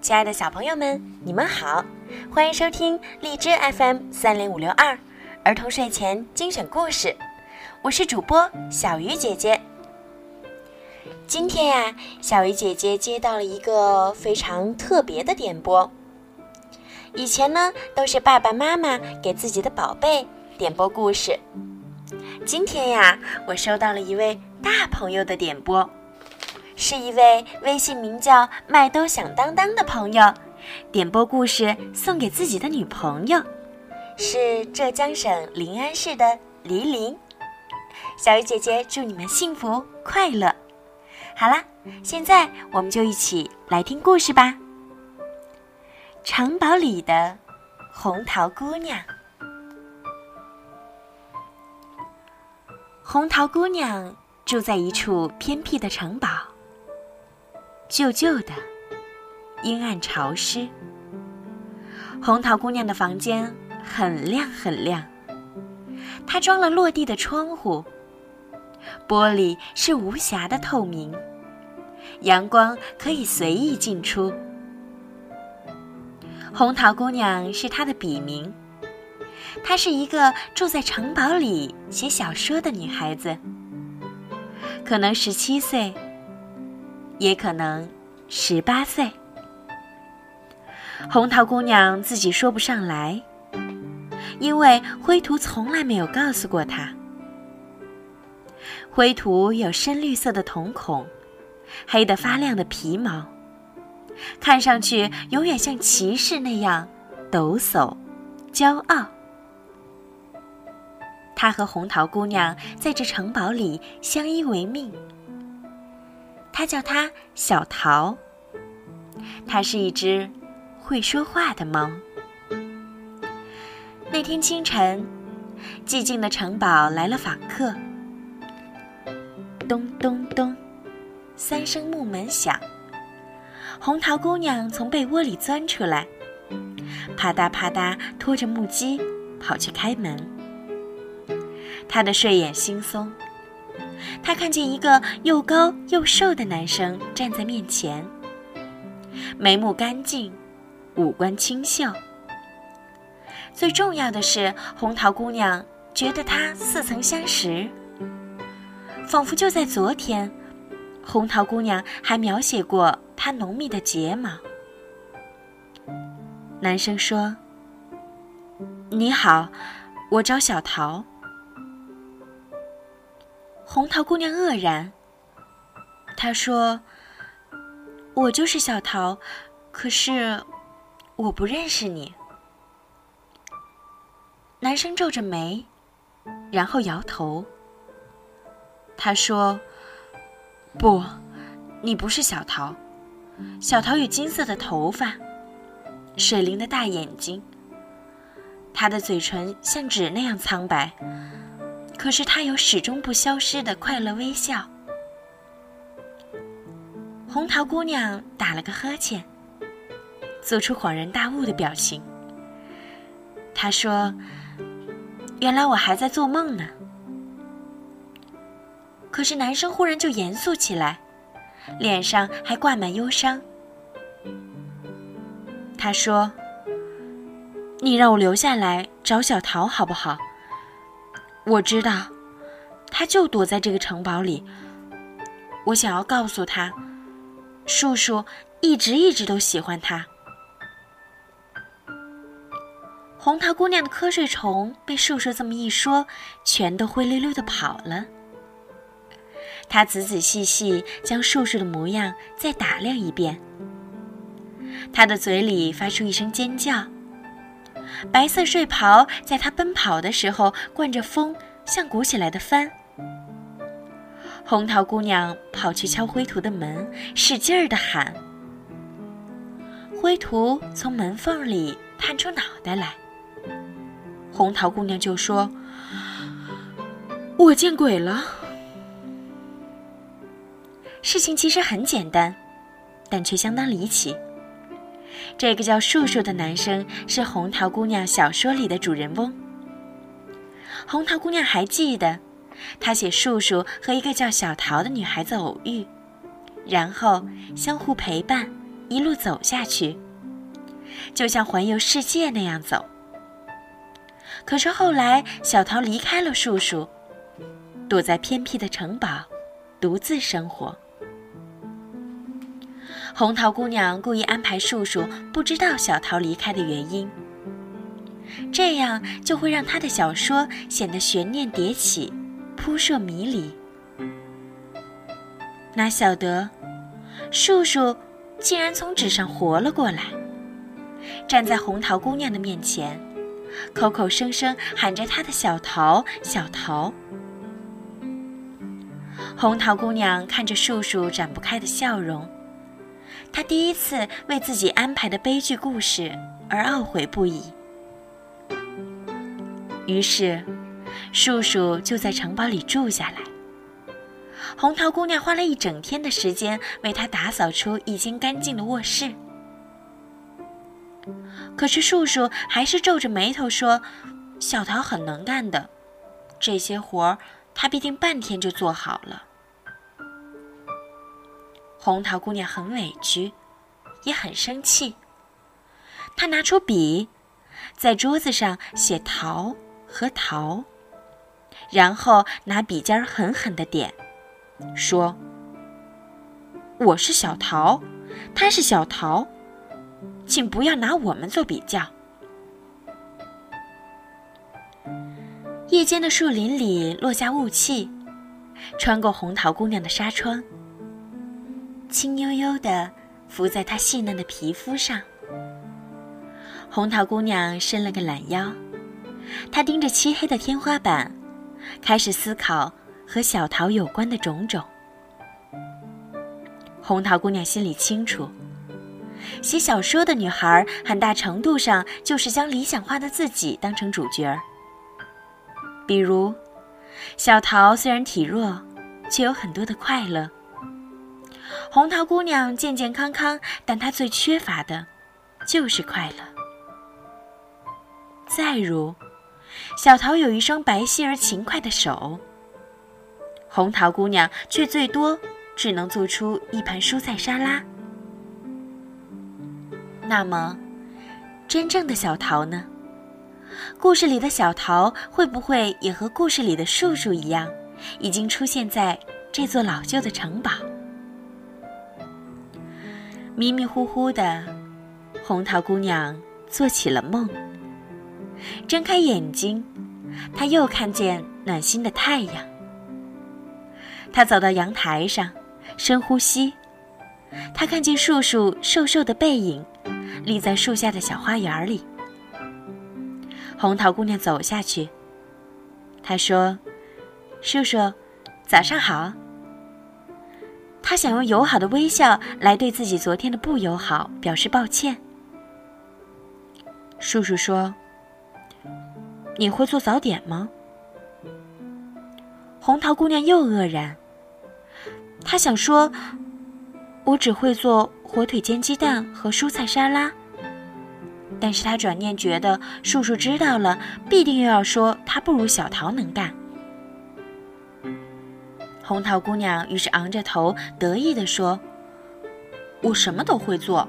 亲爱的小朋友们，你们好，欢迎收听荔枝 FM30562 儿童睡前精选故事，我是主播小鱼姐姐。今天呀，小鱼姐姐接到了一个非常特别的点播。以前呢，都是爸爸妈妈给自己的宝贝点播故事。今天呀，我收到了一位大朋友的点播，是一位微信名叫麦兜响当当的朋友点播故事送给自己的女朋友，是浙江省临安市的黎琳。小鱼姐姐祝你们幸福快乐。好啦，现在我们就一起来听故事吧。城堡里的红桃姑娘。红桃姑娘住在一处偏僻的城堡，旧旧的，阴暗潮湿。红桃姑娘的房间很亮很亮，她装了落地的窗户，玻璃是无瑕的透明，阳光可以随意进出。红桃姑娘是她的笔名，她是一个住在城堡里写小说的女孩子，可能17岁，也可能18岁。红桃姑娘自己说不上来，因为灰图从来没有告诉过她。灰图有深绿色的瞳孔，黑得发亮的皮毛，看上去永远像骑士那样抖擞、骄傲。他和红桃姑娘在这城堡里相依为命。他叫她小桃，它是一只会说话的猫。那天清晨，寂静的城堡来了访客。咚咚咚，3声木门响。红桃姑娘从被窝里钻出来，啪嗒啪嗒拖着木屐跑去开门。她的睡眼惺忪，她看见一个又高又瘦的男生站在面前，眉目干净，五官清秀。最重要的是，红桃姑娘觉得他似曾相识，仿佛就在昨天，红桃姑娘还描写过她浓密的睫毛。男生说：“你好，我找小桃。”红桃姑娘愕然，她说：“我就是小桃，可是我不认识你。”男生皱着眉，然后摇头。他说：“不，你不是小桃。小桃有金色的头发，水灵的大眼睛，她的嘴唇像纸那样苍白，可是她有始终不消失的快乐微笑。”红桃姑娘打了个呵欠，做出恍然大悟的表情。她说：“原来我还在做梦呢。”可是男生忽然就严肃起来，脸上还挂满忧伤。他说：“你让我留下来找小桃好不好？我知道，她就躲在这个城堡里。我想要告诉她，叔叔一直都喜欢她。”红桃姑娘的瞌睡虫被叔叔这么一说，全都灰溜溜地跑了。她仔仔细细将叔叔的模样再打量一遍，她的嘴里发出一声尖叫，白色睡袍在她奔跑的时候灌着风，像鼓起来的帆。红桃姑娘跑去敲灰图的门，使劲儿地喊。灰图从门缝里探出脑袋来，红桃姑娘就说：“我见鬼了。”事情其实很简单，但却相当离奇。这个叫叔叔的男生是红桃姑娘小说里的主人翁。红桃姑娘还记得，她写叔叔和一个叫小桃的女孩子偶遇，然后相互陪伴，一路走下去，就像环游世界那样走。可是后来，小桃离开了叔叔，躲在偏僻的城堡，独自生活。红桃姑娘故意安排叔叔不知道小桃离开的原因，这样就会让她的小说显得悬念迭起，扑朔迷离。哪晓得，叔叔竟然从纸上活了过来，站在红桃姑娘的面前，口口声声喊着她的小桃，小桃。红桃姑娘看着叔叔展不开的笑容，她第一次为自己安排的悲剧故事而懊悔不已。于是，叔叔就在城堡里住下来。红桃姑娘花了一整天的时间为她打扫出已经干净的卧室。可是叔叔还是皱着眉头说，小桃很能干的，这些活儿她必定半天就做好了。红桃姑娘很委屈，也很生气。她拿出笔，在桌子上写桃和桃，然后拿笔尖狠狠地点，说，我是小桃，他是小桃，请不要拿我们做比较。夜间的树林里落下雾气，穿过红桃姑娘的纱窗，轻悠悠地浮在她细嫩的皮肤上。红桃姑娘伸了个懒腰，她盯着漆黑的天花板，开始思考和小桃有关的种种。红桃姑娘心里清楚，写小说的女孩很大程度上就是将理想化的自己当成主角。比如，小桃虽然体弱，却有很多的快乐。红桃姑娘健健康康，但她最缺乏的就是快乐。再如，小桃有一双白皙而勤快的手，红桃姑娘却最多只能做出一盘蔬菜沙拉。那么，真正的小桃呢？故事里的小桃会不会也和故事里的叔叔一样，已经出现在这座老旧的城堡？迷迷糊糊的，红桃姑娘做起了梦。睁开眼睛，她又看见暖心的太阳。他走到阳台上，深呼吸。他看见叔叔瘦瘦的背影，立在树下的小花园里。红桃姑娘走下去，她说：“叔叔，早上好。”她想用友好的微笑来对自己昨天的不友好表示抱歉。叔叔说：“你会做早点吗？”红桃姑娘又愕然，她想说，我只会做火腿煎鸡蛋和蔬菜沙拉，但是她转念觉得叔叔知道了，必定又要说她不如小桃能干。红桃姑娘于是昂着头得意地说，我什么都会做。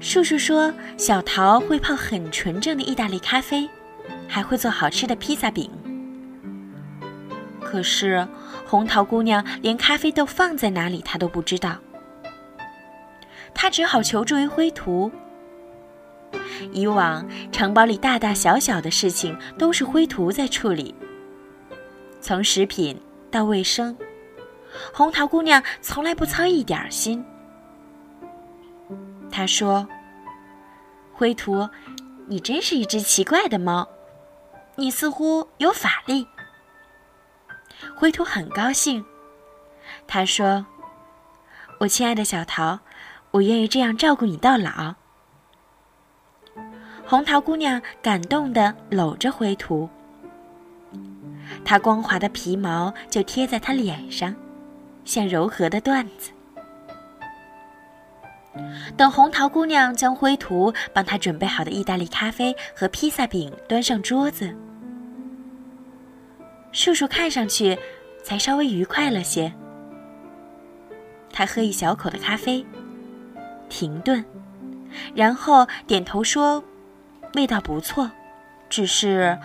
叔叔说，小桃会泡很纯正的意大利咖啡，还会做好吃的披萨饼。可是，红桃姑娘连咖啡豆放在哪里她都不知道，她只好求助于灰图。以往，城堡里大大小小的事情都是灰图在处理，从食品到卫生，红桃姑娘从来不操一点心。她说：“灰图，你真是一只奇怪的猫，你似乎有法力。”灰兔很高兴，他说，我亲爱的小桃，我愿意这样照顾你到老。红桃姑娘感动地搂着灰兔，她光滑的皮毛就贴在她脸上，像柔和的缎子。等红桃姑娘将灰兔帮她准备好的意大利咖啡和披萨饼端上桌子，叔叔看上去才稍微愉快了些。他喝一小口的咖啡，停顿，然后点头说味道不错，只是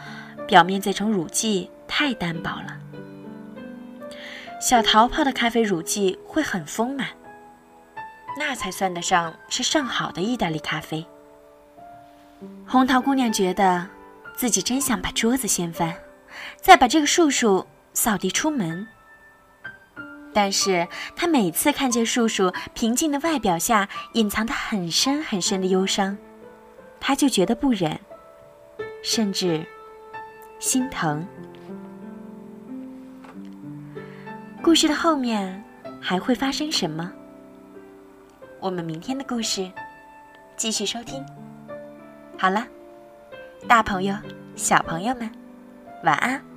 表面再成乳剂太单薄了。小桃泡的咖啡乳剂会很丰满，那才算得上是上好的意大利咖啡。红桃姑娘觉得自己真想把桌子掀翻，再把这个叔叔扫地出门。但是她每次看见叔叔平静的外表下隐藏得很深很深的忧伤，她就觉得不忍，甚至心疼。故事的后面还会发生什么？我们明天的故事继续收听。好了，大朋友小朋友们晚安。